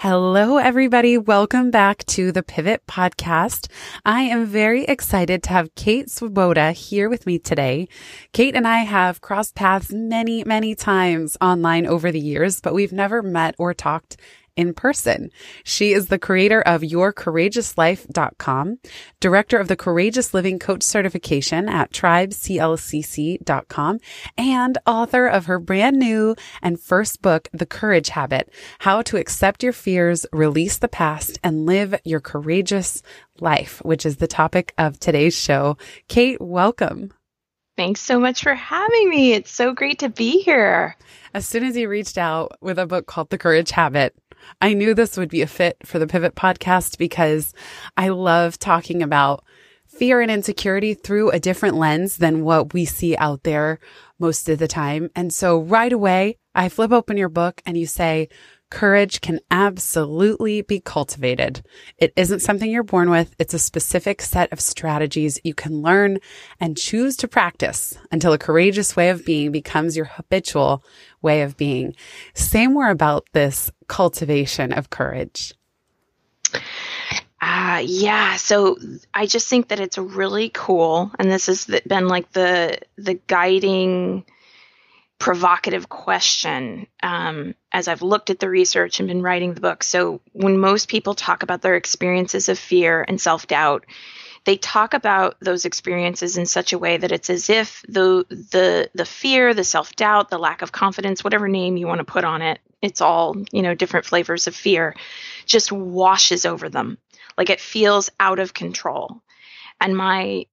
Hello, everybody. Welcome back to the Pivot Podcast. I am very excited to have Kate Swoboda here with me today. Kate and I have crossed paths many, many times online over the years, but we've never met or talked in person. She is the creator of yourcourageouslife.com, director of the Courageous Living Coach Certification at tribeclcc.com, and author of her brand new and first book, The Courage Habit: How to Accept Your Fears, Release the Past, and Live Your Courageous Life, which is the topic of today's show. Kate, welcome. Thanks so much for having me. It's so great to be here. As soon as you reached out with a book called The Courage Habit, I knew this would be a fit for the Pivot podcast because I love talking about fear and insecurity through a different lens than what we see out there most of the time. And so right away, I flip open your book and you say, courage can absolutely be cultivated. It isn't something you're born with. It's a specific set of strategies you can learn and choose to practice until a courageous way of being becomes your habitual way of being. Say more about this cultivation of courage. So I just think that it's really cool. And this has been like the guiding provocative question as I've looked at the research and been writing the book. So when most people talk about their experiences of fear and self-doubt, they talk about those experiences in such a way that it's as if the fear, the self-doubt, the lack of confidence, whatever name you want to put on it, it's all, you know, different flavors of fear, just washes over them. Like it feels out of control. And my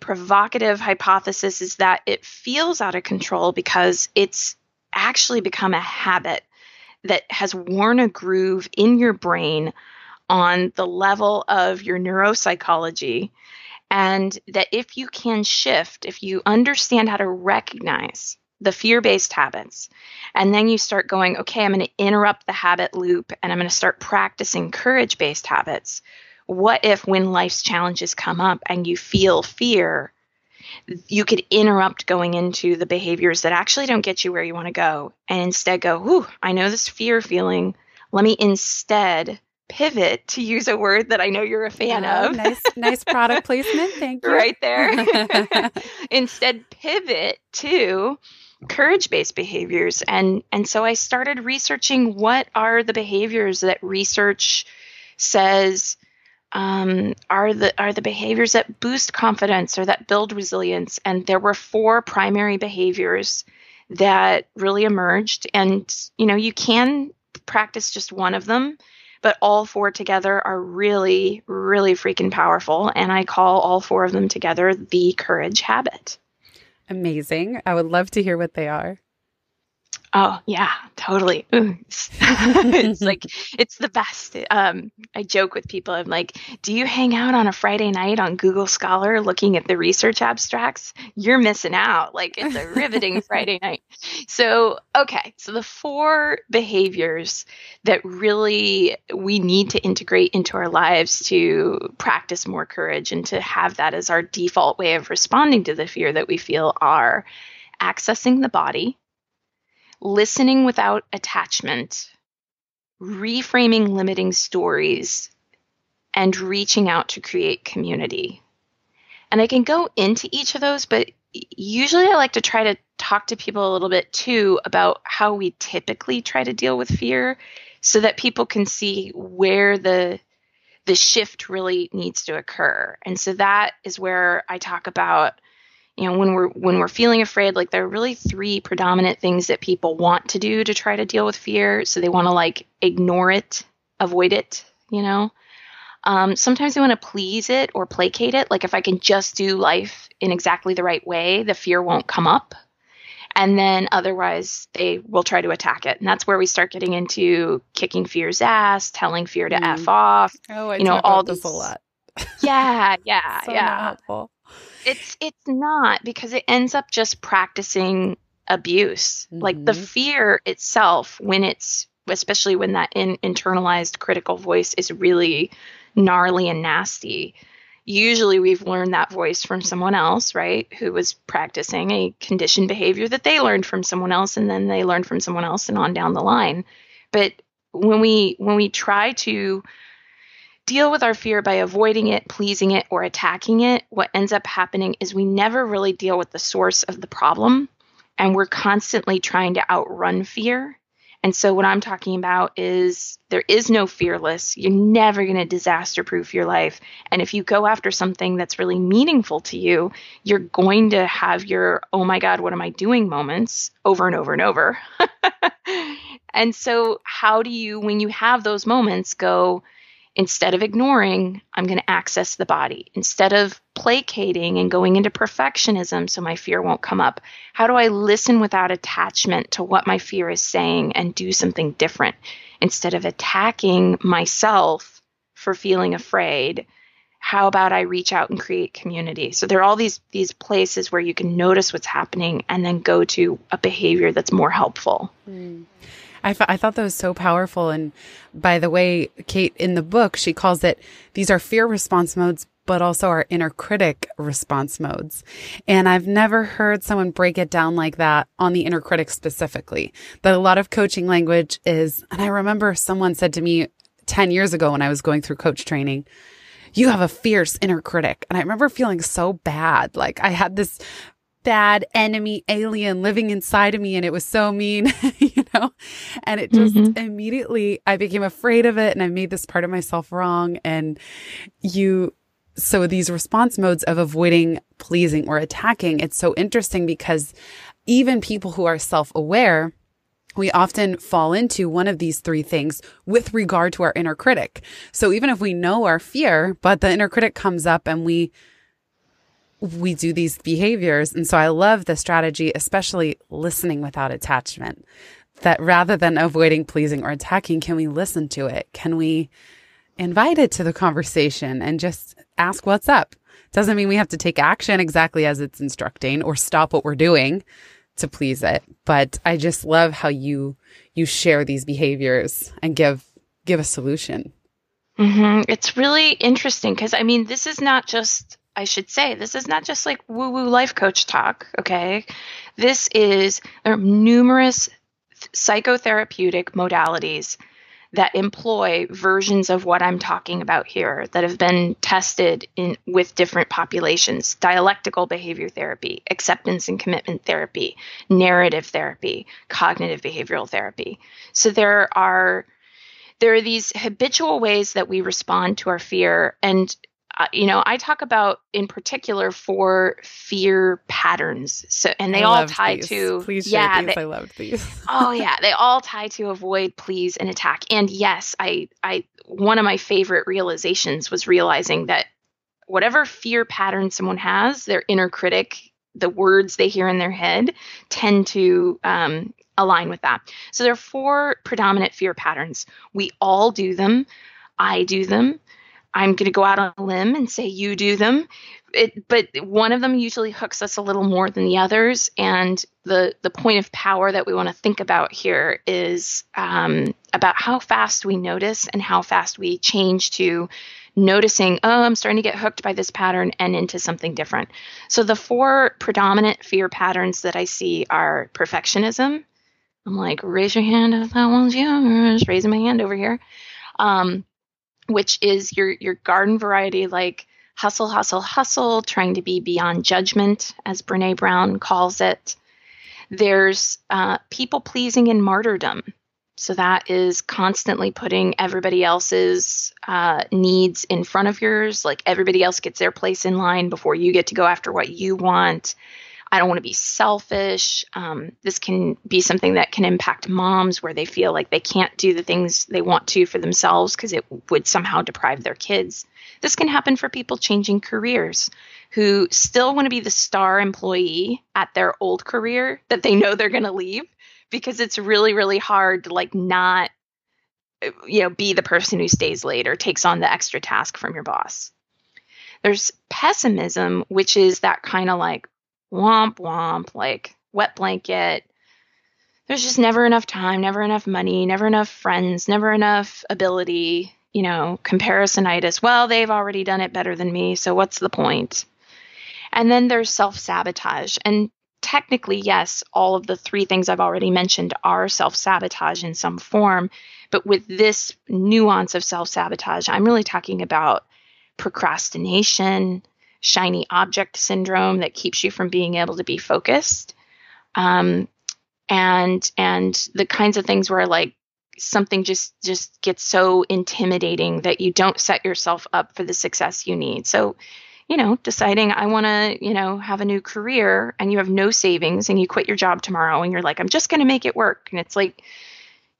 provocative hypothesis is that it feels out of control because it's actually become a habit that has worn a groove in your brain on the level of your neuropsychology. And that if you can shift, if you understand how to recognize the fear-based habits, and then you start going, okay, I'm going to interrupt the habit loop and I'm going to start practicing courage-based habits. What if when life's challenges come up and you feel fear, you could interrupt going into the behaviors that actually don't get you where you want to go and instead go, whew, I know this fear feeling. Let me instead pivot, to use a word that I know you're a fan of. Nice product placement. Thank you. Right there. Instead pivot to courage-based behaviors. And so I started researching what are the behaviors that research says are the behaviors that boost confidence or that build resilience. And there were four primary behaviors that really emerged. And, you know, you can practice just one of them, but all four together are really, really freaking powerful. And I call all four of them together the Courage Habit. Amazing. I would love to hear what they are. Oh, yeah, totally. It's like, it's the best. I joke with people. I'm like, do you hang out on a Friday night on Google Scholar looking at the research abstracts? You're missing out. Like, it's a riveting Friday night. So, okay. So the four behaviors that really we need to integrate into our lives to practice more courage and to have that as our default way of responding to the fear that we feel are accessing the body, listening without attachment, reframing limiting stories, and reaching out to create community. And I can go into each of those, but usually I like to try to talk to people a little bit too about how we typically try to deal with fear so that people can see where the shift really needs to occur. And so that is where I talk about, you know, when we're feeling afraid, like there are really three predominant things that people want to do to try to deal with fear. So they want to like ignore it, avoid it, you know. Sometimes they want to please it or placate it. Like if I can just do life in exactly the right way, the fear won't come up. And then otherwise, they will try to attack it. And that's where we start getting into kicking fear's ass, telling fear to F off. Oh, I talk about this a lot. Yeah. So not helpful. It's not, because it ends up just practicing abuse. Mm-hmm. Like the fear itself, when it's, especially when that internalized critical voice is really gnarly and nasty. Usually we've learned that voice from someone else, right? Who was practicing a conditioned behavior that they learned from someone else, and then they learned from someone else, and on down the line. But when we try to deal with our fear by avoiding it, pleasing it, or attacking it, what ends up happening is we never really deal with the source of the problem, and we're constantly trying to outrun fear. And so what I'm talking about is there is no fearless. You're never going to disaster-proof your life. And if you go after something that's really meaningful to you, you're going to have your, oh my God, what am I doing moments over and over and over. And so how do you, when you have those moments, go, instead of ignoring, I'm going to access the body. Instead of placating and going into perfectionism so my fear won't come up, how do I listen without attachment to what my fear is saying and do something different? Instead of attacking myself for feeling afraid, how about I reach out and create community? So there are all these places where you can notice what's happening and then go to a behavior that's more helpful. I thought that was so powerful. And by the way, Kate, in the book, she calls it, these are fear response modes, but also our inner critic response modes. And I've never heard someone break it down like that on the inner critic specifically. But a lot of coaching language is, and I remember someone said to me 10 years ago when I was going through coach training, you have a fierce inner critic. And I remember feeling so bad. Like I had this bad enemy alien living inside of me, and it was so mean, and it just immediately I became afraid of it, and I made this part of myself wrong. And so these response modes of avoiding, pleasing, or attacking, it's so interesting because even people who are self-aware, we often fall into one of these three things with regard to our inner critic. So even if we know our fear, but the inner critic comes up and we do these behaviors. And so I love the strategy, especially listening without attachment, that rather than avoiding, pleasing, or attacking, can we listen to it? Can we invite it to the conversation and just ask what's up? Doesn't mean we have to take action exactly as it's instructing or stop what we're doing to please it. But I just love how you share these behaviors and give a solution. It's really interesting because, I mean, this is not just like woo-woo life coach talk, okay? There are numerous psychotherapeutic modalities that employ versions of what I'm talking about here that have been tested with different populations: dialectical behavior therapy, acceptance and commitment therapy, narrative therapy, cognitive behavioral therapy. So there are these habitual ways that we respond to our fear, and I talk about in particular for fear patterns. So, and they all tie to, I loved these. They all tie to avoid, please, and attack. And yes, I one of my favorite realizations was realizing that whatever fear pattern someone has, their inner critic, the words they hear in their head tend to align with that. So there are four predominant fear patterns. We all do them. I do them. I'm going to go out on a limb and say you do them. But one of them usually hooks us a little more than the others. And the point of power that we want to think about here is about how fast we notice and how fast we change to noticing, oh, I'm starting to get hooked by this pattern, and into something different. So the four predominant fear patterns that I see are perfectionism. I'm like, raise your hand if that one's you. I'm just raising my hand over here. Which is your garden variety, like hustle, hustle, hustle, trying to be beyond judgment, as Brene Brown calls it. There's people pleasing and martyrdom. So that is constantly putting everybody else's needs in front of yours, like everybody else gets their place in line before you get to go after what you want. I don't want to be selfish. This can be something that can impact moms where they feel like they can't do the things they want to for themselves because it would somehow deprive their kids. This can happen for people changing careers who still want to be the star employee at their old career that they know they're going to leave because it's really, really hard to not be the person who stays late or takes on the extra task from your boss. There's pessimism, which is that kind of womp womp, wet blanket. There's just never enough time, never enough money, never enough friends, never enough ability, comparisonitis. Well, they've already done it better than me, so what's the point? And then there's self-sabotage. And technically, yes, all of the three things I've already mentioned are self-sabotage in some form. But with this nuance of self-sabotage, I'm really talking about procrastination, shiny object syndrome that keeps you from being able to be focused, and the kinds of things where something just gets so intimidating that you don't set yourself up for the success you need. So, deciding I want to, have a new career, and you have no savings, and you quit your job tomorrow, and you're like, I'm just going to make it work, and it's like,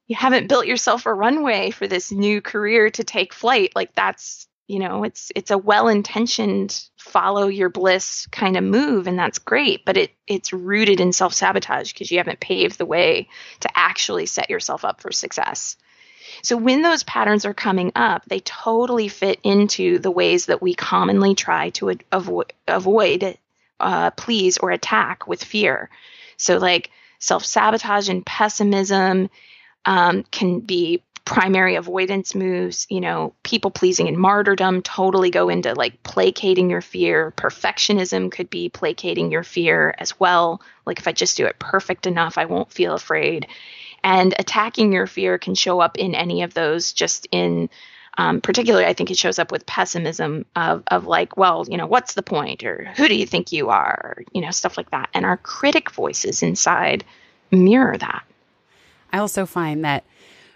you haven't built yourself a runway for this new career to take flight. That's it's a well-intentioned follow your bliss kind of move, and that's great, but it's rooted in self-sabotage because you haven't paved the way to actually set yourself up for success. So when those patterns are coming up, they totally fit into the ways that we commonly try to avoid, please, or attack with fear. So self-sabotage and pessimism can be primary avoidance moves, people pleasing and martyrdom totally go into placating your fear. Perfectionism could be placating your fear as well. If I just do it perfect enough, I won't feel afraid. And attacking your fear can show up in any of those, just in particularly, I think it shows up with pessimism of what's the point, or who do you think you are, stuff like that. And our critic voices inside mirror that. I also find that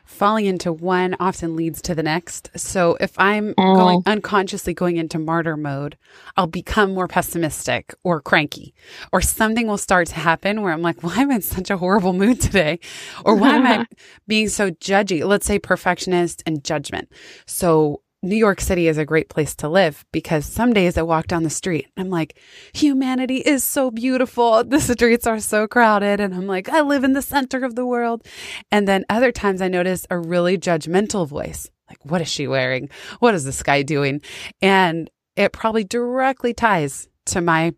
falling into one often leads to the next. So if I'm unconsciously going into martyr mode, I'll become more pessimistic or cranky, or something will start to happen where I'm like, well, I'm in such a horrible mood today, or why am I being so judgy? Let's say perfectionist and judgment. So New York City is a great place to live because some days I walk down the street and I'm like, humanity is so beautiful. The streets are so crowded. And I'm like, I live in the center of the world. And then other times I notice a really judgmental voice. Like, what is she wearing? What is this guy doing? And it probably directly ties to my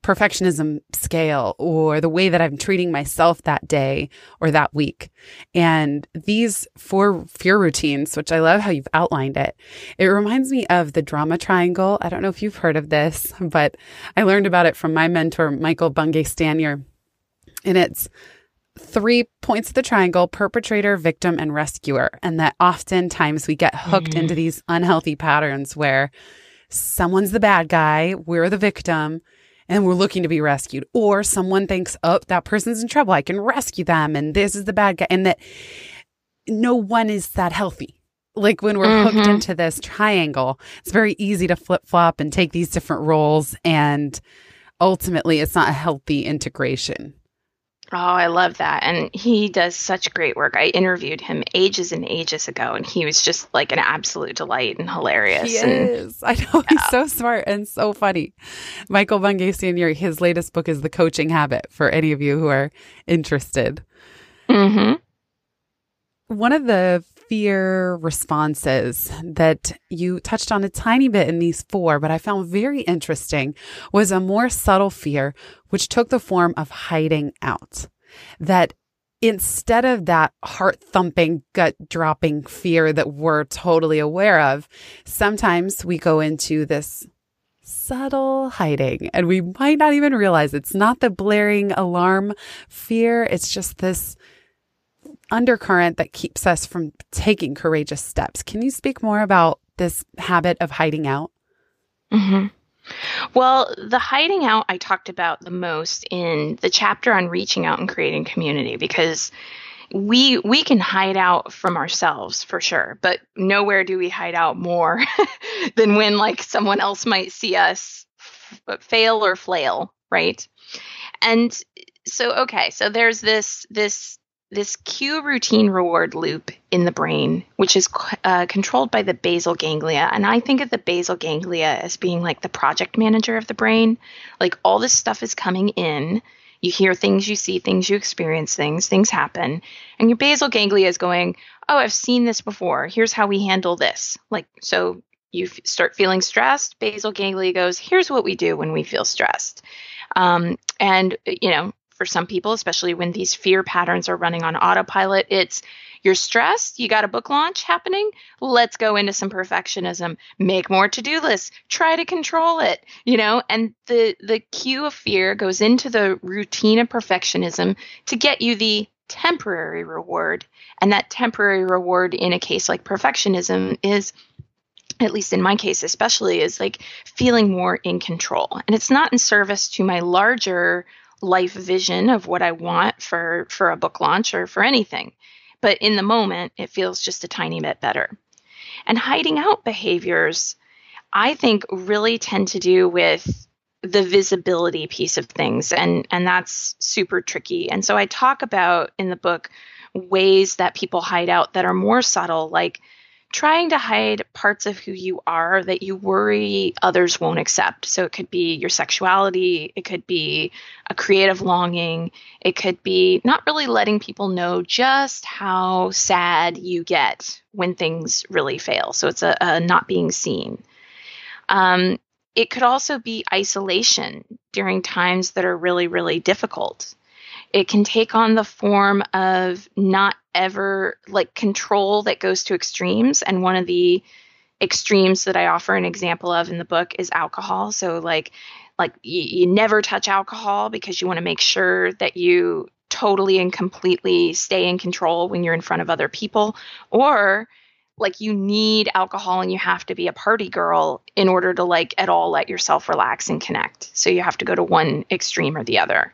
perfectionism scale or the way that I'm treating myself that day or that week. And these 4 fear routines, which I love how you've outlined it, it reminds me of the drama triangle. I don't know if you've heard of this, but I learned about it from my mentor, Michael Bungay Stanier. And it's 3 points of the triangle: perpetrator, victim, and rescuer. And that oftentimes we get hooked into these unhealthy patterns where someone's the bad guy, we're the victim, and we're looking to be rescued. Or someone thinks, oh, that person's in trouble, I can rescue them, and this is the bad guy. And that no one is that healthy. When we're hooked into this triangle, it's very easy to flip-flop and take these different roles. And ultimately, it's not a healthy integration. Oh, I love that. And he does such great work. I interviewed him ages and ages ago, and he was just an absolute delight and hilarious. He is. I know. Yeah. He's so smart and so funny. Michael Bungay Sr., his latest book is The Coaching Habit, for any of you who are interested. Mm-hmm. One of the fear responses that you touched on a tiny bit in these 4, but I found very interesting, was a more subtle fear, which took the form of hiding out. That instead of that heart thumping, gut dropping fear that we're totally aware of, sometimes we go into this subtle hiding and we might not even realize it's not the blaring alarm fear. It's just this undercurrent that keeps us from taking courageous steps. Can you speak more about this habit of hiding out? Mm-hmm. Well, the hiding out I talked about the most in the chapter on reaching out and creating community, because we can hide out from ourselves for sure, but nowhere do we hide out more than when someone else might see us fail or flail, right? And so, okay, so there's this cue routine reward loop in the brain, which is controlled by the basal ganglia. And I think of the basal ganglia as being like the project manager of the brain. Like all this stuff is coming in. You hear things, you see things, you experience things happen. And your basal ganglia is going, oh, I've seen this before. Here's how we handle this. Like, so you start feeling stressed. Basal ganglia goes, here's what we do when we feel stressed. And, you know, for some people, especially when these fear patterns are running on autopilot, it's you're stressed, you got a book launch happening, let's go into some perfectionism, make more to-do lists, try to control it, you know, and the cue of fear goes into the routine of perfectionism to get you the temporary reward. And that temporary reward in a case like perfectionism is, at least in my case especially, is like feeling more in control. And it's not in service to my larger life vision of what I want for a book launch or for anything. But in the moment, it feels just a tiny bit better. And hiding out behaviors, I think, really tend to do with the visibility piece of things. And that's super tricky. And so I talk about in the book ways that people hide out that are more subtle, like trying to hide parts of who you are that you worry others won't accept. So it could be your sexuality, it could be a creative longing, it could be not really letting people know just how sad you get when things really fail. So it's a not being seen. It could also be isolation during times that are really, really difficult. It can take on the form of not ever like control that goes to extremes. And one of the extremes that I offer an example of in the book is alcohol. So like you never touch alcohol because you want to make sure that you totally and completely stay in control when you're in front of other people, or like you need alcohol and you have to be a party girl in order to like at all let yourself relax and connect. So you have to go to one extreme or the other.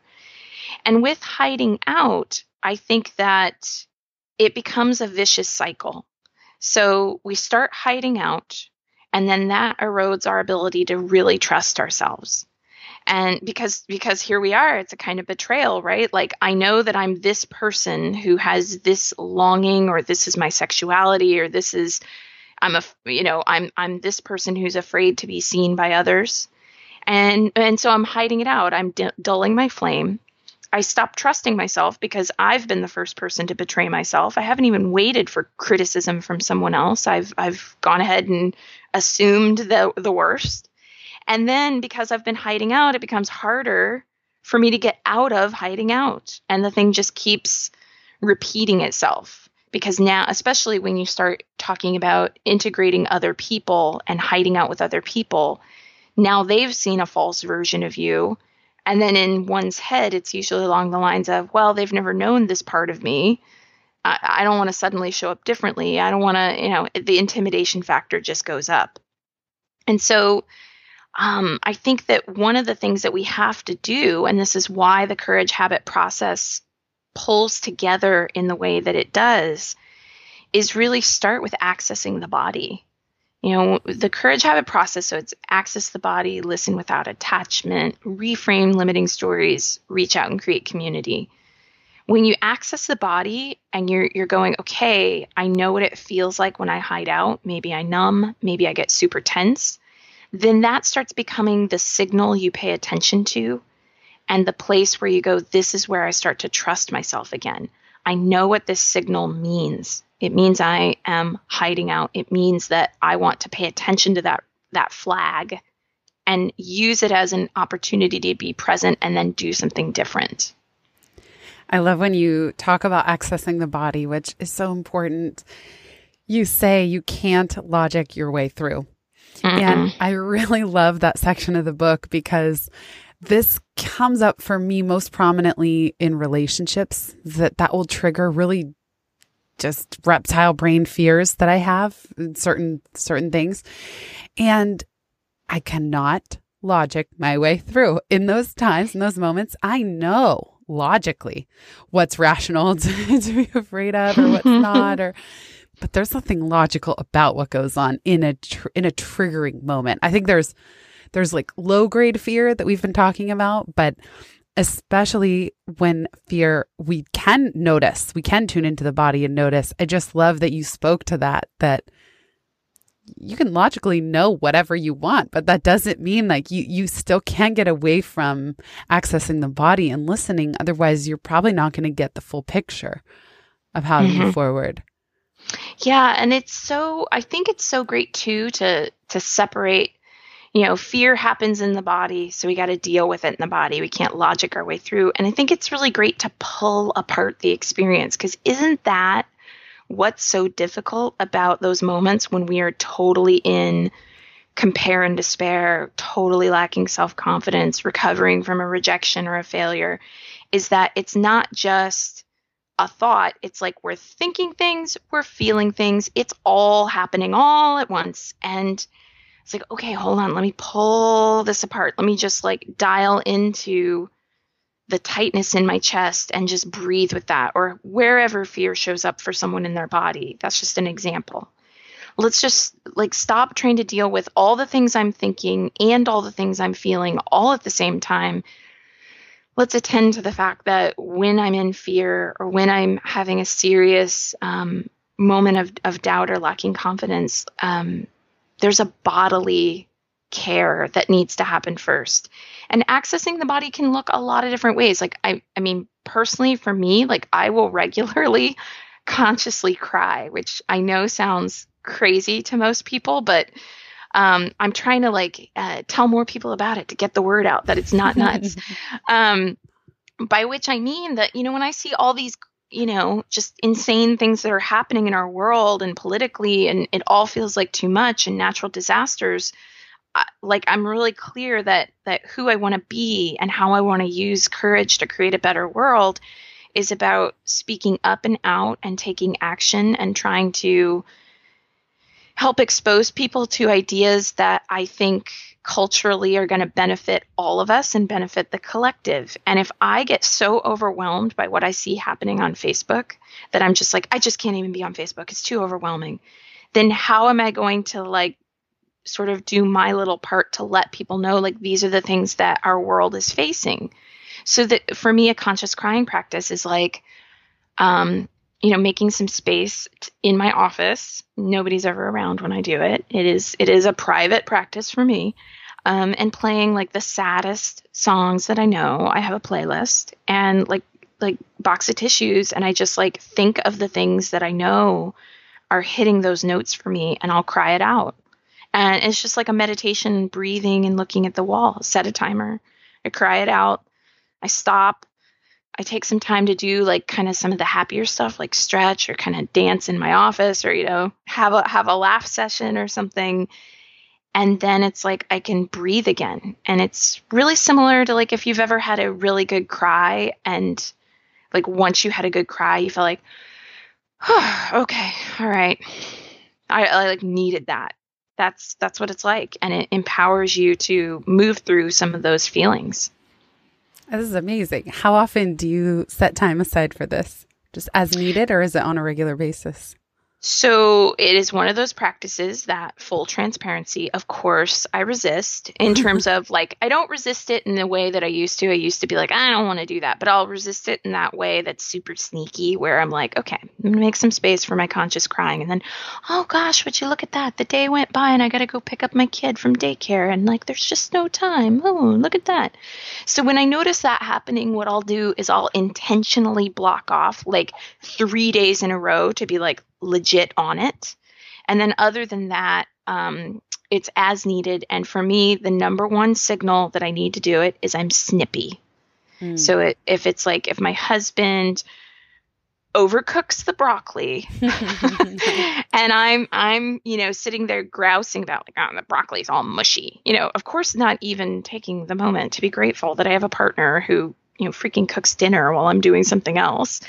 And with hiding out, I think that it becomes a vicious cycle. So we start hiding out, and then that erodes our ability to really trust ourselves. And because here we are, it's a kind of betrayal, right? Like, I know that I'm this person who has this longing, or this is my sexuality, or this is, I'm this person who's afraid to be seen by others. And so I'm hiding it out. I'm dulling my flame. I stopped trusting myself because I've been the first person to betray myself. I haven't even waited for criticism from someone else. I've gone ahead and assumed the worst. And then because I've been hiding out, it becomes harder for me to get out of hiding out. And the thing just keeps repeating itself. Because now, especially when you start talking about integrating other people and hiding out with other people, now they've seen a false version of you. And then in one's head, it's usually along the lines of, well, they've never known this part of me. I don't want to suddenly show up differently. I don't want to, the intimidation factor just goes up. And so I think that one of the things that we have to do, and this is why the Courage Habit process pulls together in the way that it does, is really start with accessing the body. You know, the Courage Habit process, so it's access the body, listen without attachment, reframe limiting stories, reach out and create community. When you access the body and you're going, okay, I know what it feels like when I hide out, maybe I numb, maybe I get super tense, then that starts becoming the signal you pay attention to and the place where you go, this is where I start to trust myself again. I know what this signal means. It means I am hiding out. It means that I want to pay attention to that flag and use it as an opportunity to be present and then do something different. I love when you talk about accessing the body, which is so important. You say you can't logic your way through. Mm-mm. And I really love that section of the book because this comes up for me most prominently in relationships, that will trigger really just reptile brain fears that I have in certain things. And I cannot logic my way through. In those times, in those moments, I know logically what's rational to be afraid of or what's not, but there's nothing logical about what goes on in a triggering moment. I think there's like low grade fear that we've been talking about, but especially when fear, we can notice, we can tune into the body and notice. I just love that you spoke to that you can logically know whatever you want, but that doesn't mean like you still can't get away from accessing the body and listening. Otherwise, you're probably not going to get the full picture of how to move forward. Yeah. And I think it's so great too, to separate, fear happens in the body. So we got to deal with it in the body. We can't logic our way through. And I think it's really great to pull apart the experience, because isn't that what's so difficult about those moments when we are totally in compare and despair, totally lacking self-confidence, recovering from a rejection or a failure, is that it's not just a thought. It's like we're thinking things, we're feeling things, it's all happening all at once. And it's like, okay, hold on, let me pull this apart. Let me just dial into the tightness in my chest and just breathe with that, or wherever fear shows up for someone in their body. That's just an example. Let's just stop trying to deal with all the things I'm thinking and all the things I'm feeling all at the same time. Let's attend to the fact that when I'm in fear or when I'm having a serious moment of doubt or lacking confidence, there's a bodily care that needs to happen first. And accessing the body can look a lot of different ways. I mean, personally for me, I will regularly consciously cry, which I know sounds crazy to most people, but I'm trying to tell more people about it to get the word out that it's not nuts. By which I mean that, when I see all these, just insane things that are happening in our world and politically, and it all feels like too much, and natural disasters, I'm really clear that who I want to be and how I want to use courage to create a better world is about speaking up and out and taking action and trying to help expose people to ideas that I think culturally are going to benefit all of us and benefit the collective. And if I get so overwhelmed by what I see happening on Facebook that I'm just I just can't even be on Facebook, it's too overwhelming, then how am I going to sort of do my little part to let people know, these are the things that our world is facing? So that for me, a conscious crying practice is making some space in my office. Nobody's ever around when I do it. It is a private practice for me. And playing the saddest songs that I know. I have a playlist and box of tissues. And I just think of the things that I know are hitting those notes for me, and I'll cry it out. And it's just a meditation, breathing and looking at the wall. Set a timer. I cry it out. I stop. I take some time to do kind of some of the happier stuff, stretch or kind of dance in my office, or, have a laugh session or something. And then it's I can breathe again. And it's really similar to if you've ever had a really good cry, and once you had a good cry, you felt oh, okay, all right. I needed that. That's what it's like. And it empowers you to move through some of those feelings. This is amazing. How often do you set time aside for this? Just as needed, or is it on a regular basis? So it is one of those practices that, full transparency, of course, I resist in terms of I don't resist it in the way that I used to. I used to be I don't want to do that, but I'll resist it in that way that's super sneaky, where I'm okay, I'm going to make some space for my conscious crying. And then, oh gosh, would you look at that? The day went by and I got to go pick up my kid from daycare, and there's just no time. Oh, look at that. So when I notice that happening, what I'll do is I'll intentionally block off 3 days in a row to be legit on it. And then other than that, it's as needed. And for me, the number one signal that I need to do it is I'm snippy. So if my husband overcooks the broccoli and I'm sitting there grousing about oh, the broccoli's all mushy, of course, not even taking the moment to be grateful that I have a partner who, freaking cooks dinner while I'm doing something else.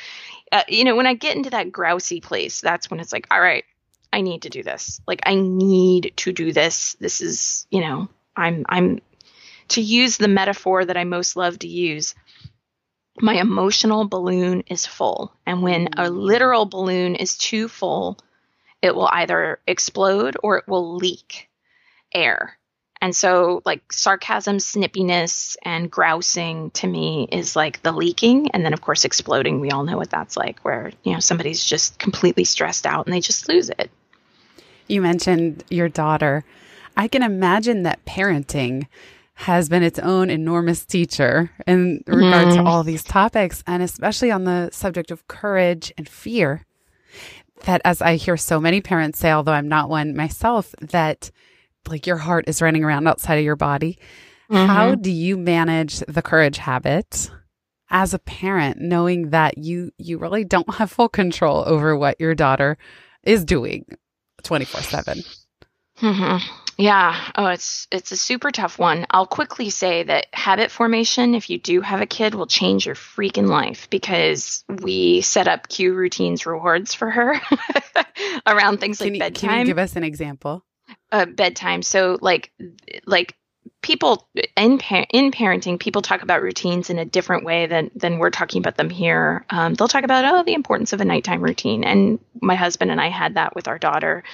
When I get into that grousy place, that's when it's all right, I need to do this. I need to do this. This is, I'm to use the metaphor that I most love to use. My emotional balloon is full. And when a literal balloon is too full, it will either explode or it will leak air. And so like sarcasm, snippiness, and grousing to me is like the leaking. And then of course exploding, we all know what that's like, where, you know, somebody's just completely stressed out and they just lose it. You mentioned your daughter. I can imagine that parenting has been its own enormous teacher in regard to all these topics, and especially on the subject of courage and fear, that as I hear so many parents say, although I'm not one myself, that like your heart is running around outside of your body. Mm-hmm. How do you manage the courage habit as a parent, knowing that you really don't have full control over what your daughter is doing 24/7? Mm-hmm. Yeah. Oh, it's a super tough one. I'll quickly say that habit formation, if you do have a kid, will change your freaking life, because we set up cue, routines, rewards for her around things like bedtime. Can you give us an example? Bedtime. So like people in parenting, people talk about routines in a different way than we're talking about them here. They'll talk about, the importance of a nighttime routine. And my husband and I had that with our daughter,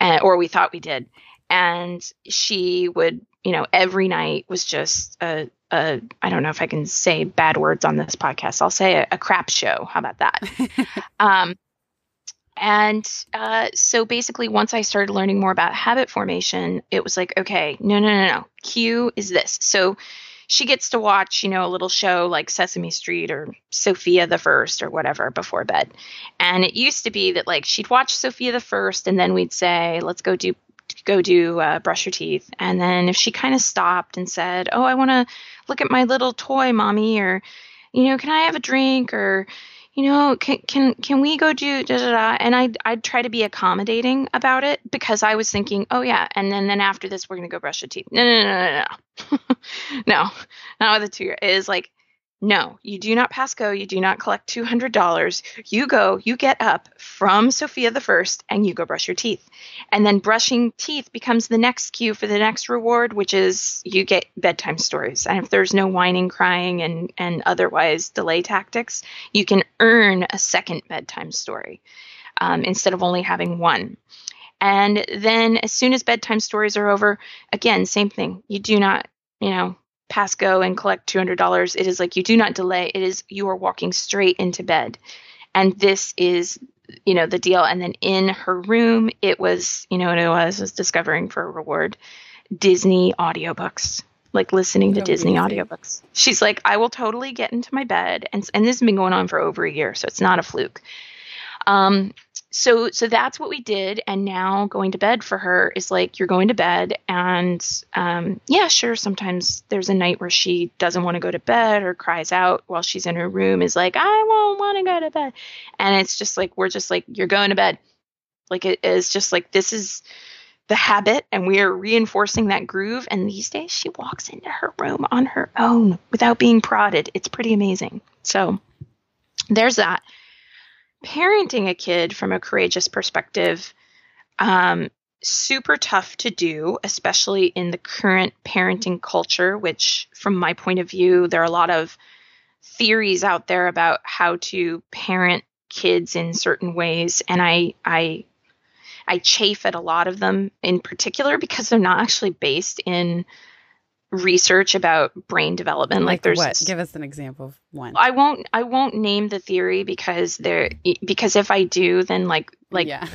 or we thought we did. And she would, every night was just a I don't know if I can say bad words on this podcast. I'll say a crap show. How about that? So basically, once I started learning more about habit formation, it was like, okay, no. Cue is this. So she gets to watch, a little show like Sesame Street or Sophia the First or whatever before bed. And it used to be that like she'd watch Sophia the First, and then we'd say, let's go do brush your teeth. And then if she kind of stopped and said, oh, I want to look at my little toy, mommy, or, can I have a drink, or, can we go do da da da? And I'd try to be accommodating about it, because I was thinking, oh yeah. And then after this, we're going to go brush your teeth. No. No, not with a 2-year. It is like, no, you do not pass go. You do not collect $200. You go, you get up from Sophia the First, and you go brush your teeth. And then brushing teeth becomes the next cue for the next reward, which is you get bedtime stories. And if there's no whining, crying, and otherwise delay tactics, you can earn a second bedtime story instead of only having one. And then as soon as bedtime stories are over, again, same thing. You do not, pass go and collect $200. It is like, you do not delay. It is, you are walking straight into bed. And this is, the deal. And then in her room, it was, I was discovering for a reward, Disney audiobooks, like listening to Disney audiobooks. She's like, I will totally get into my bed. And this has been going on for over a year, so it's not a fluke. So that's what we did. And now going to bed for her is like, you're going to bed, and, yeah, sure. Sometimes there's a night where she doesn't want to go to bed or cries out while she's in her room, is like, I won't want to go to bed. And it's just like, we're just like, you're going to bed. Like, it is just like, this is the habit, and we are reinforcing that groove. And these days she walks into her room on her own without being prodded. It's pretty amazing. So there's that. Parenting a kid from a courageous perspective, super tough to do, especially in the current parenting culture, which from my point of view, there are a lot of theories out there about how to parent kids in certain ways. And I chafe at a lot of them in particular, because they're not actually based in research about brain development. Like there's what? Give us an example of one. I won't name the theory, because if I do, then like yeah.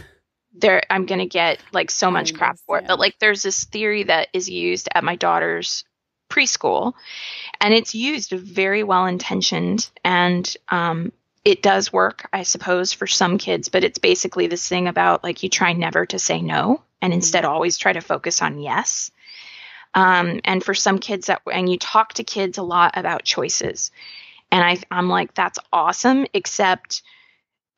There I'm going to get like so much crap for it. But like there's this theory that is used at my daughter's preschool, and it's used very well intentioned, and it does work, I suppose, for some kids, but it's basically this thing about like you try never to say no, and instead always try to focus on yes. And for some kids and you talk to kids a lot about choices, and I'm like, that's awesome. Except,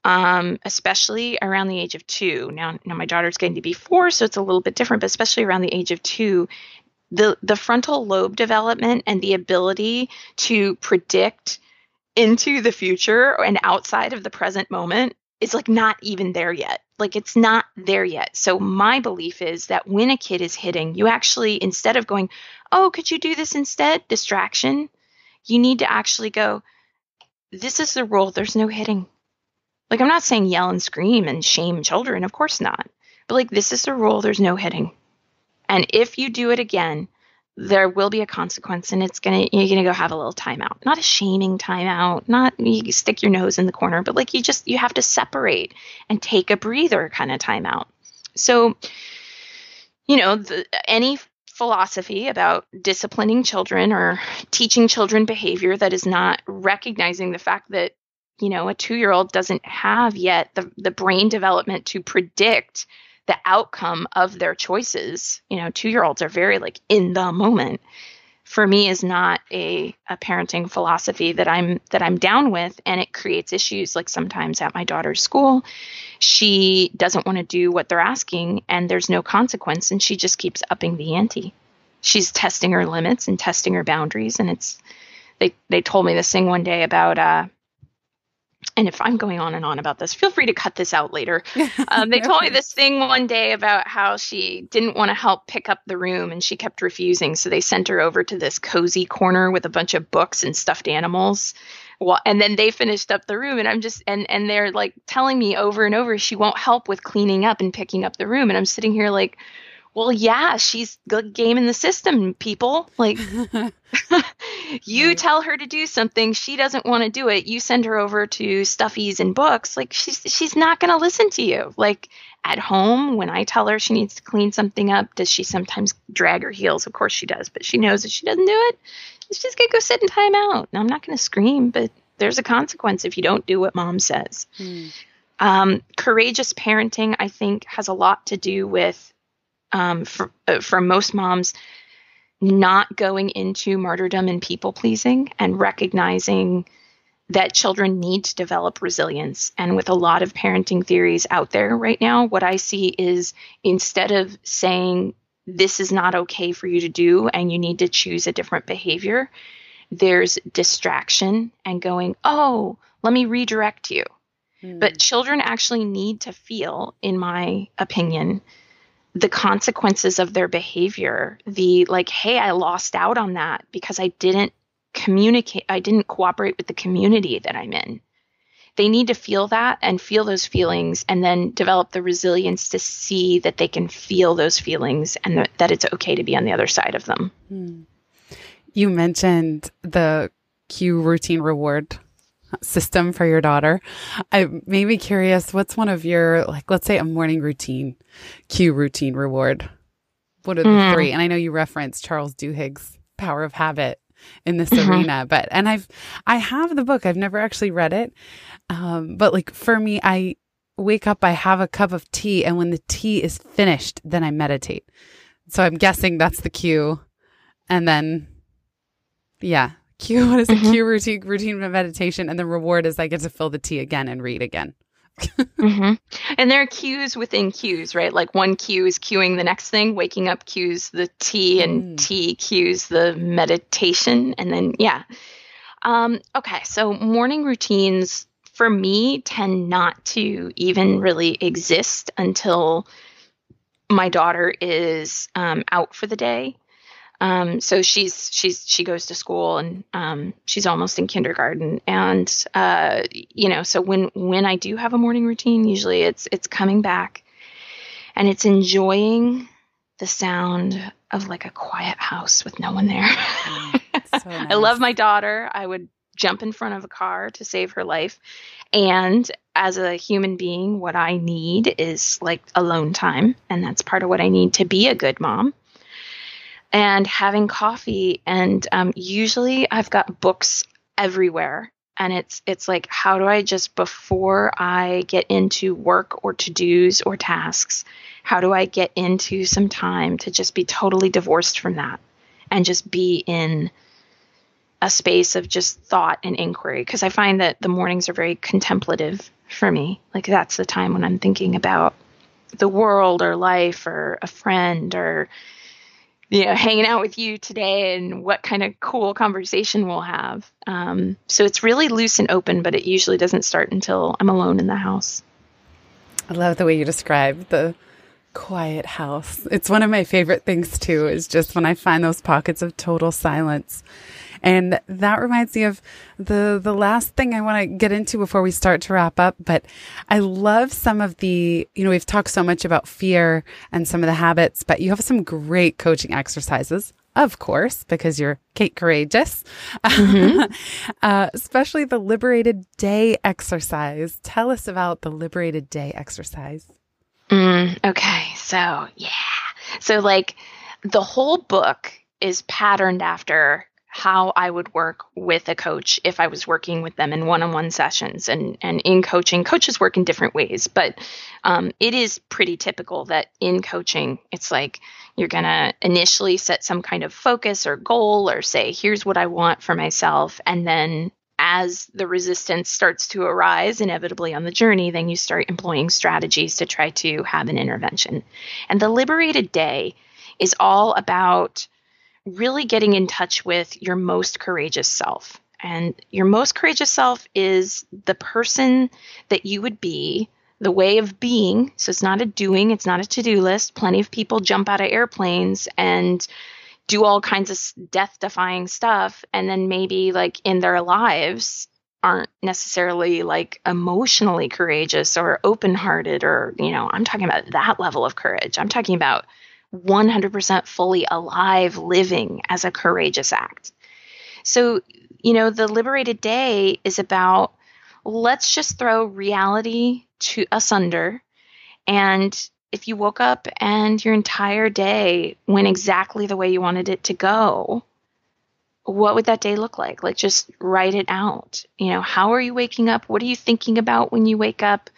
especially around the age of 2, now my daughter's getting to be 4, so it's a little bit different, but especially around the age of 2, the frontal lobe development and the ability to predict into the future and outside of the present moment is like not even there yet. Like it's not there yet. So my belief is that when a kid is hitting, you actually, instead of going, oh, could you do this instead? Distraction. You need to actually go, this is the rule. There's no hitting. Like I'm not saying yell and scream and shame children. Of course not. But like, this is the rule. There's no hitting. And if you do it again, there will be a consequence, and you're going to go have a little timeout, not a shaming timeout, not you stick your nose in the corner, but like you have to separate and take a breather kind of timeout. So, you know, any philosophy about disciplining children or teaching children behavior that is not recognizing the fact that, you know, a 2-year-old doesn't have yet the brain development to predict the outcome of their choices, you know, 2-year-olds are very like in the moment, for me is not a parenting philosophy that I'm down with. And it creates issues. Like sometimes at my daughter's school, she doesn't want to do what they're asking and there's no consequence. And she just keeps upping the ante. She's testing her limits and testing her boundaries. And they told me this thing one day about, and if I'm going on and on about this, feel free to cut this out later. They told me this thing one day about how she didn't want to help pick up the room and she kept refusing. So they sent her over to this cozy corner with a bunch of books and stuffed animals. Well, and then they finished up the room, and I'm just, and they're like telling me over and over, she won't help with cleaning up and picking up the room. And I'm sitting here like, well, yeah, she's gaming the system, people. Like, you tell her to do something, she doesn't want to do it. You send her over to stuffies and books. Like, she's not going to listen to you. Like, at home, when I tell her she needs to clean something up, does she sometimes drag her heels? Of course she does, but she knows if she doesn't do it, she's just going to go sit and time out. And I'm not going to scream, but there's a consequence if you don't do what mom says. Courageous parenting, I think, has a lot to do with for most moms, not going into martyrdom and people pleasing and recognizing that children need to develop resilience. And with a lot of parenting theories out there right now, what I see is instead of saying, this is not okay for you to do and you need to choose a different behavior, there's distraction and going, oh, let me redirect you. But children actually need to feel, in my opinion, the consequences of their behavior, the like, hey, I lost out on that because I didn't communicate, I didn't cooperate with the community that I'm in. They need to feel that and feel those feelings and then develop the resilience to see that they can feel those feelings and that it's okay to be on the other side of them. You mentioned the cue, routine, reward system for your daughter. I made me curious, what's one of your, like, let's say a morning routine, cue, routine, reward? What are the three? And I know you referenced Charles Duhigg's Power of Habit in this arena, but, and I have the book, I've never actually read it. But like for me, I wake up, I have a cup of tea, and when the tea is finished, then I meditate. So I'm guessing that's the cue. And then, yeah. Cue, what is a cue, routine of meditation? And the reward is I get to fill the tea again and read again. And there are cues within cues, right? Like one cue is cueing the next thing. Waking up cues the tea, and tea cues the meditation. And then, yeah. Okay, so morning routines for me tend not to even really exist until my daughter is out for the day. So she goes to school and, she's almost in kindergarten and, you know, so when I do have a morning routine, usually it's coming back and it's enjoying the sound of like a quiet house with no one there. So nice. I love my daughter. I would jump in front of a car to save her life. And as a human being, what I need is like alone time. And that's part of what I need to be a good mom. And having coffee, and usually I've got books everywhere, and it's like, how do I just, before I get into work or to-dos or tasks, how do I get into some time to just be totally divorced from that and just be in a space of just thought and inquiry? Because I find that the mornings are very contemplative for me. Like that's the time when I'm thinking about the world or life or a friend or, you know, hanging out with you today and what kind of cool conversation we'll have. So it's really loose and open, but it usually doesn't start until I'm alone in the house. I love the way you describe the quiet house. It's one of my favorite things too, is just when I find those pockets of total silence. And that reminds me of the last thing I want to get into before we start to wrap up. But I love some of the, you know, we've talked so much about fear and some of the habits, but you have some great coaching exercises, of course, because you're Kate Courageous, especially the Liberated Day exercise. Tell us about the Liberated Day exercise. Okay. So, yeah. So like the whole book is patterned after how I would work with a coach if I was working with them in one-on-one sessions. And in coaching, coaches work in different ways, but it is pretty typical that in coaching, it's like you're going to initially set some kind of focus or goal or say, here's what I want for myself. And then as the resistance starts to arise inevitably on the journey, then you start employing strategies to try to have an intervention. And the Liberated Day is all about really getting in touch with your most courageous self. And your most courageous self is the person that you would be, the way of being. So it's not a doing, it's not a to-do list. Plenty of people jump out of airplanes and do all kinds of death-defying stuff. And then maybe like in their lives aren't necessarily like emotionally courageous or open-hearted or, you know, I'm talking about that level of courage. I'm talking about 100% fully alive living as a courageous act. So, you know, the Liberated Day is about, let's just throw reality to asunder. And if you woke up and your entire day went exactly the way you wanted it to go, what would that day look like? Like, just write it out. You know, how are you waking up? What are you thinking about when you wake up?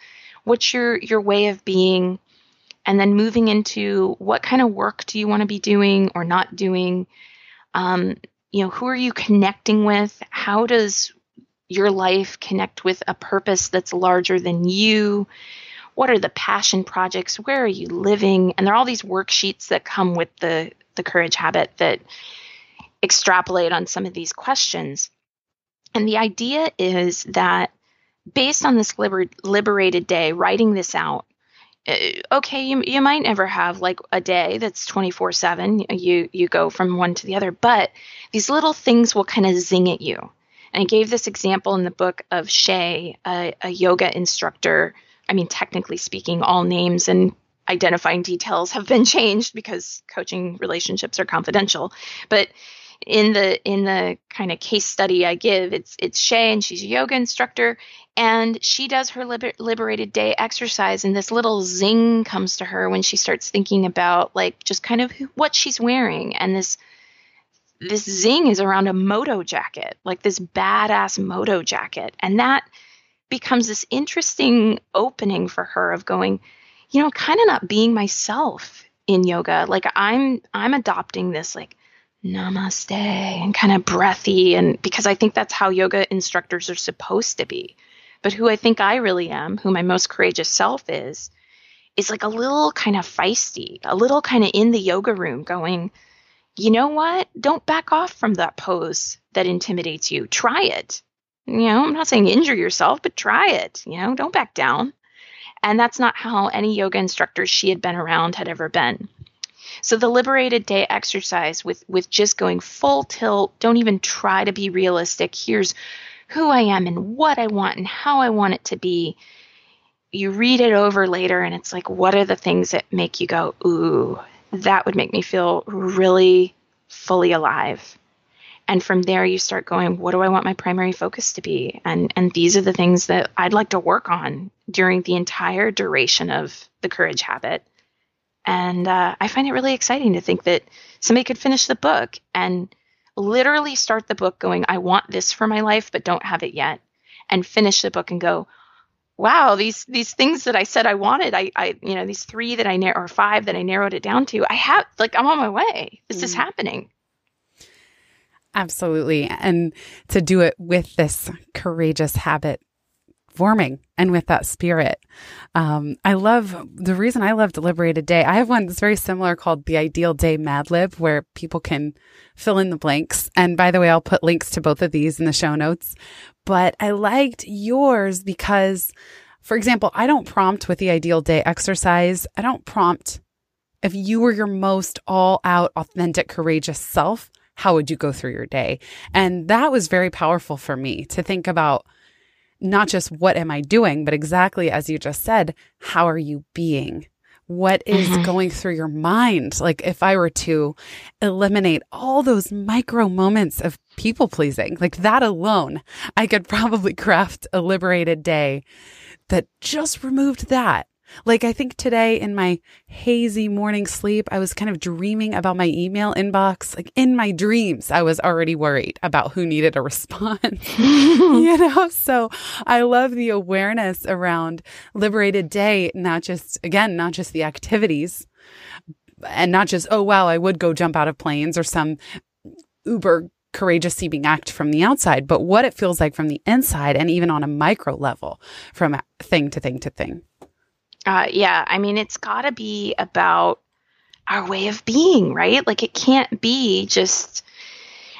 What's your way of being? And then moving into what kind of work do you want to be doing or not doing? You know, who are you connecting with? How does your life connect with a purpose that's larger than you? What are the passion projects? Where are you living? And there are all these worksheets that come with the Courage Habit that extrapolate on some of these questions. And the idea is that based on this liberated day, writing this out, okay, you might never have like a day that's 24/7. You go from one to the other, but these little things will kind of zing at you. And I gave this example in the book of Shay, a yoga instructor. I mean, technically speaking, all names and identifying details have been changed because coaching relationships are confidential. But in the kind of case study I give, it's Shay, and she's a yoga instructor. And she does her Liberated Day exercise, and this little zing comes to her when she starts thinking about like just kind of what she's wearing. And this zing is around a moto jacket, like this badass moto jacket. And that becomes this interesting opening for her of going, you know, kind of not being myself in yoga. Like I'm adopting this like namaste and kind of breathy, and because I think that's how yoga instructors are supposed to be. But who I think I really am, who my most courageous self is like a little kind of feisty, a little kind of in the yoga room going, you know what? Don't back off from that pose that intimidates you. Try it. You know, I'm not saying injure yourself, but try it. You know, don't back down. And that's not how any yoga instructor she had been around had ever been. So the Liberated Day exercise with just going full tilt, don't even try to be realistic. Here's who I am and what I want and how I want it to be. You read it over later and it's like, what are the things that make you go, ooh, that would make me feel really fully alive. And from there you start going, what do I want my primary focus to be? And these are the things that I'd like to work on during the entire duration of the Courage Habit. And I find it really exciting to think that somebody could finish the book and literally start the book going, I want this for my life, but don't have it yet. And finish the book and go, wow, these things that I said I wanted, I you know, these three that I or five that I narrowed it down to, I have, like, I'm on my way. This is happening. Absolutely. And to do it with this courageous habit forming and with that spirit. The reason I love Liberated Day, I have one that's very similar called the Ideal Day Mad Lib, where people can fill in the blanks. And by the way, I'll put links to both of these in the show notes. But I liked yours because, for example, I don't prompt with the Ideal Day exercise. I don't prompt if you were your most all out, authentic, courageous self. how would you go through your day? And that was very powerful for me to think about not just what am I doing, but exactly as you just said, how are you being? What is going through your mind? Like if I were to eliminate all those micro moments of people pleasing, like that alone, I could probably craft a liberated day that just removed that. Like I think today in my hazy morning sleep, I was kind of dreaming about my email inbox. Like in my dreams, I was already worried about who needed a response, you know? So I love the awareness around liberated day, not just the activities and not just, oh, wow, I would go jump out of planes or some uber courageous seeming act from the outside, but what it feels like from the inside and even on a micro level from thing to thing to thing. Yeah, I mean, it's got to be about our way of being, right? Like it can't be just,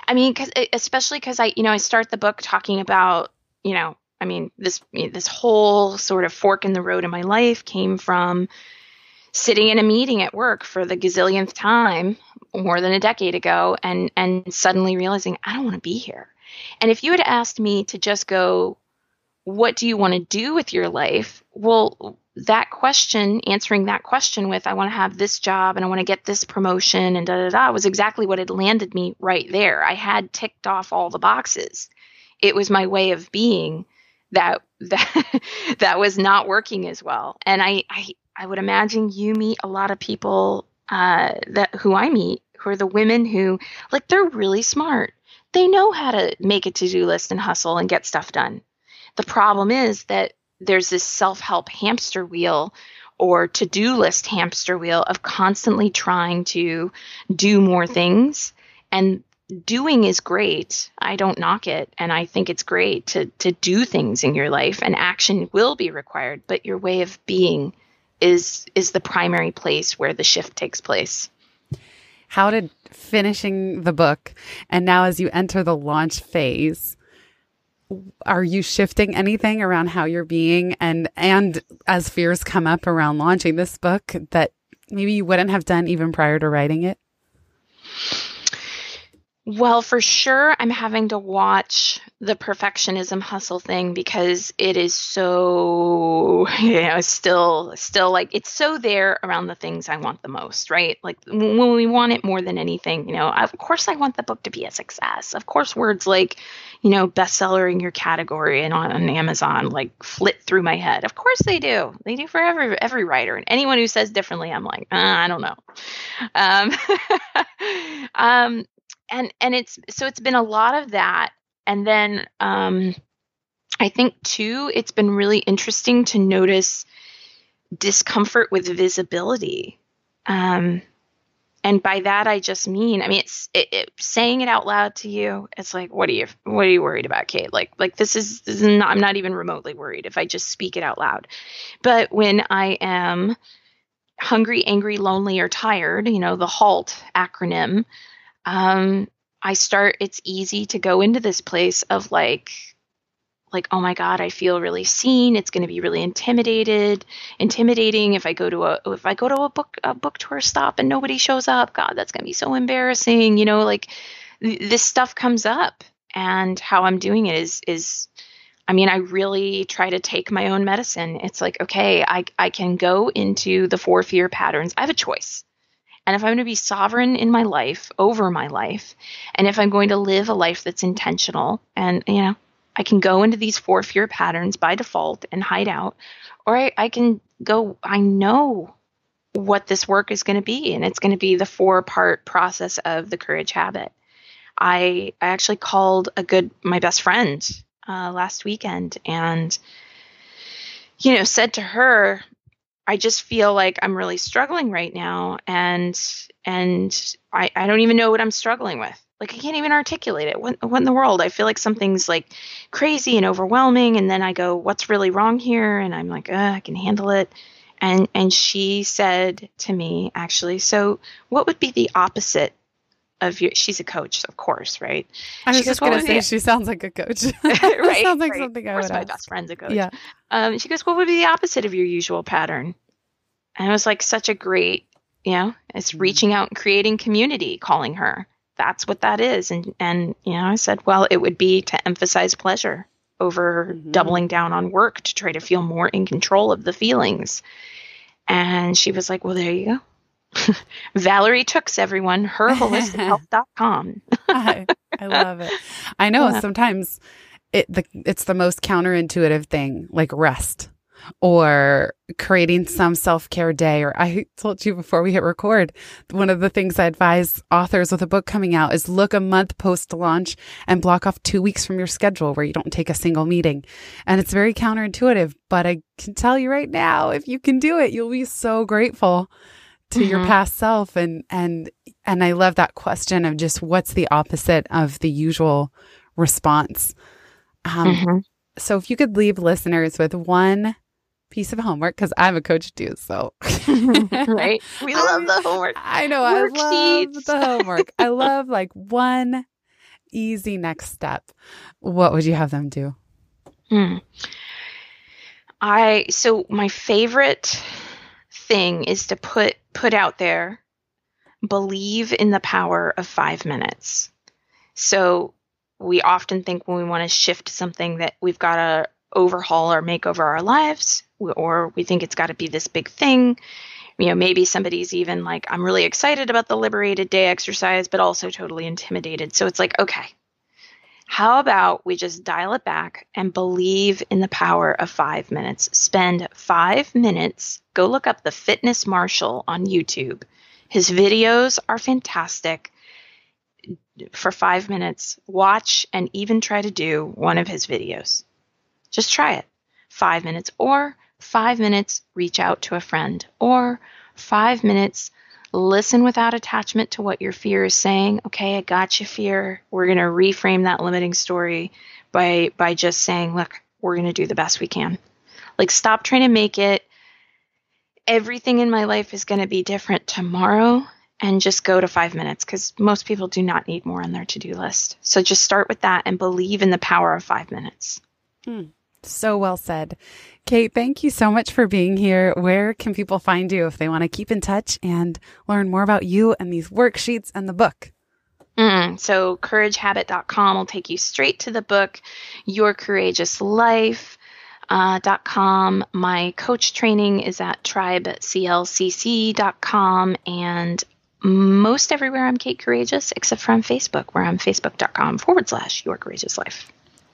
I mean, especially because I start the book talking about, this whole sort of fork in the road in my life came from sitting in a meeting at work for the gazillionth time more than a decade ago and suddenly realizing I don't want to be here. And if you had asked me to just go, what do you want to do with your life? Well, that question, answering that question with, I want to have this job and I want to get this promotion and was exactly what had landed me right there. I had ticked off all the boxes. It was my way of being that that was not working as well. And I would imagine you meet a lot of people who are the women who, like, they're really smart. They know how to make a to-do list and hustle and get stuff done. The problem is that there's this self-help hamster wheel or to-do list hamster wheel of constantly trying to do more things. And doing is great. I don't knock it. And I think it's great to do things in your life, and action will be required. But your way of being is the primary place where the shift takes place. How did finishing the book, and now as you enter the launch phase, are you shifting anything around how you're being and as fears come up around launching this book that maybe you wouldn't have done even prior to writing it? Well, for sure, I'm having to watch the perfectionism hustle thing because it is so, still like it's so there around the things I want the most, right? Like when we want it more than anything, of course I want the book to be a success. Of course, words like, bestseller in your category and on Amazon, like flit through my head. Of course they do. They do for every writer. And anyone who says differently, I'm like, I don't know. And it's been a lot of that. And then I think too, it's been really interesting to notice discomfort with visibility. And by that, I just mean, it's saying it out loud to you. It's like, what are you worried about, Kate? Like this is not, I'm not even remotely worried if I just speak it out loud. But when I am hungry, angry, lonely, or tired, the HALT acronym, it's easy to go into this place of like, oh my God, I feel really seen. It's going to be really intimidating. If I go to a book tour stop and nobody shows up, God, that's going to be so embarrassing. This stuff comes up, and how I'm doing it is I really try to take my own medicine. It's like, okay, I can go into the 4 fear patterns. I have a choice. And if I'm going to be sovereign in my life, over my life, and if I'm going to live a life that's intentional, and, I can go into these 4 fear patterns by default and hide out, or I can go, I know what this work is going to be, and it's going to be the 4-part process of the Courage Habit. I actually called my best friend last weekend and, said to her, I just feel like I'm really struggling right now, and I don't even know what I'm struggling with. Like I can't even articulate it. What in the world? I feel like something's like crazy and overwhelming, and then I go, what's really wrong here? And I'm like, I can handle it. And she said to me, actually, so what would be the opposite of your? She's a coach, of course, right? I was just going to say she sounds like a coach. Right? Sounds like something I would ask. Of course, my best friend's a coach. Yeah. She goes, what would be the opposite of your usual pattern? And it was like such a great, it's reaching out and creating community, calling her. that's what that is. And, you know, I said, well, it would be to emphasize pleasure over doubling down on work to try to feel more in control of the feelings. And she was like, well, there you go. Valerie Tooks, everyone, herholistichealth.com. I love it. I know sometimes it's the most counterintuitive thing, like rest or creating some self-care day. Or I told you before we hit record, one of the things I advise authors with a book coming out is look a month post-launch and block off 2 weeks from your schedule where you don't take a single meeting. And it's very counterintuitive, but I can tell you right now, if you can do it, you'll be so grateful to your past self. And I love that question of just what's the opposite of the usual response. So if you could leave listeners with one piece of homework, because I'm a coach too, so right, we love the homework. I know, I love the homework. I love like one easy next step. What would you have them do? So my favorite thing is to put out there, believe in the power of 5 minutes. So we often think when we want to shift something that we've got to overhaul or make over our lives, or we think it's got to be this big thing. You know, maybe somebody's even like, I'm really excited about the liberated day exercise, but also totally intimidated. So it's like, okay, how about we just dial it back and believe in the power of 5 minutes? Spend 5 minutes. Go look up the Fitness Marshal on YouTube. His videos are fantastic. For 5 minutes, watch and even try to do one of his videos. Just try it. 5 minutes, or 5 minutes, reach out to a friend, or 5 minutes, listen without attachment to what your fear is saying. Okay, I got you, fear. We're going to reframe that limiting story by just saying, look, we're going to do the best we can. Like, stop trying to make it. Everything in my life is going to be different tomorrow. And just go to 5 minutes, because most people do not need more on their to-do list. So just start with that and believe in the power of 5 minutes. So well said. Kate, thank you so much for being here. Where can people find you if they want to keep in touch and learn more about you and these worksheets and the book? So couragehabit.com will take you straight to the book, yourcourageouslife.com. My coach training is at tribeclcc.com, and most everywhere I'm Kate Courageous, except for on Facebook, where I'm facebook.com/yourcourageouslife.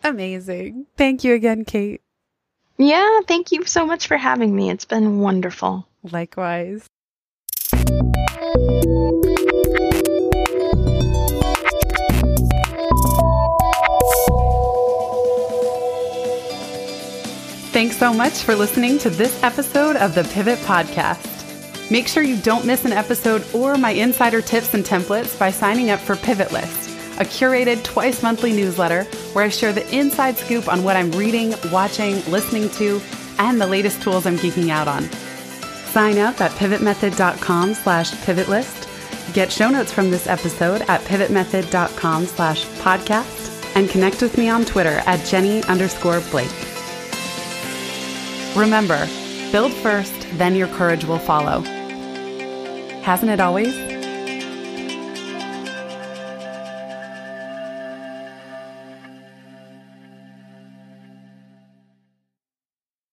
Amazing. Thank you again, Kate. Yeah, thank you so much for having me. It's been wonderful. Likewise. Thanks so much for listening to this episode of the Pivot Podcast. Make sure you don't miss an episode or my insider tips and templates by signing up for Pivot List, a curated twice-monthly newsletter where I share the inside scoop on what I'm reading, watching, listening to, and the latest tools I'm geeking out on. Sign up at pivotmethod.com/pivotlist. Get show notes from this episode at pivotmethod.com/podcast, and connect with me on Twitter at Jenny_Blake. Remember, build first, then your courage will follow. Hasn't it always?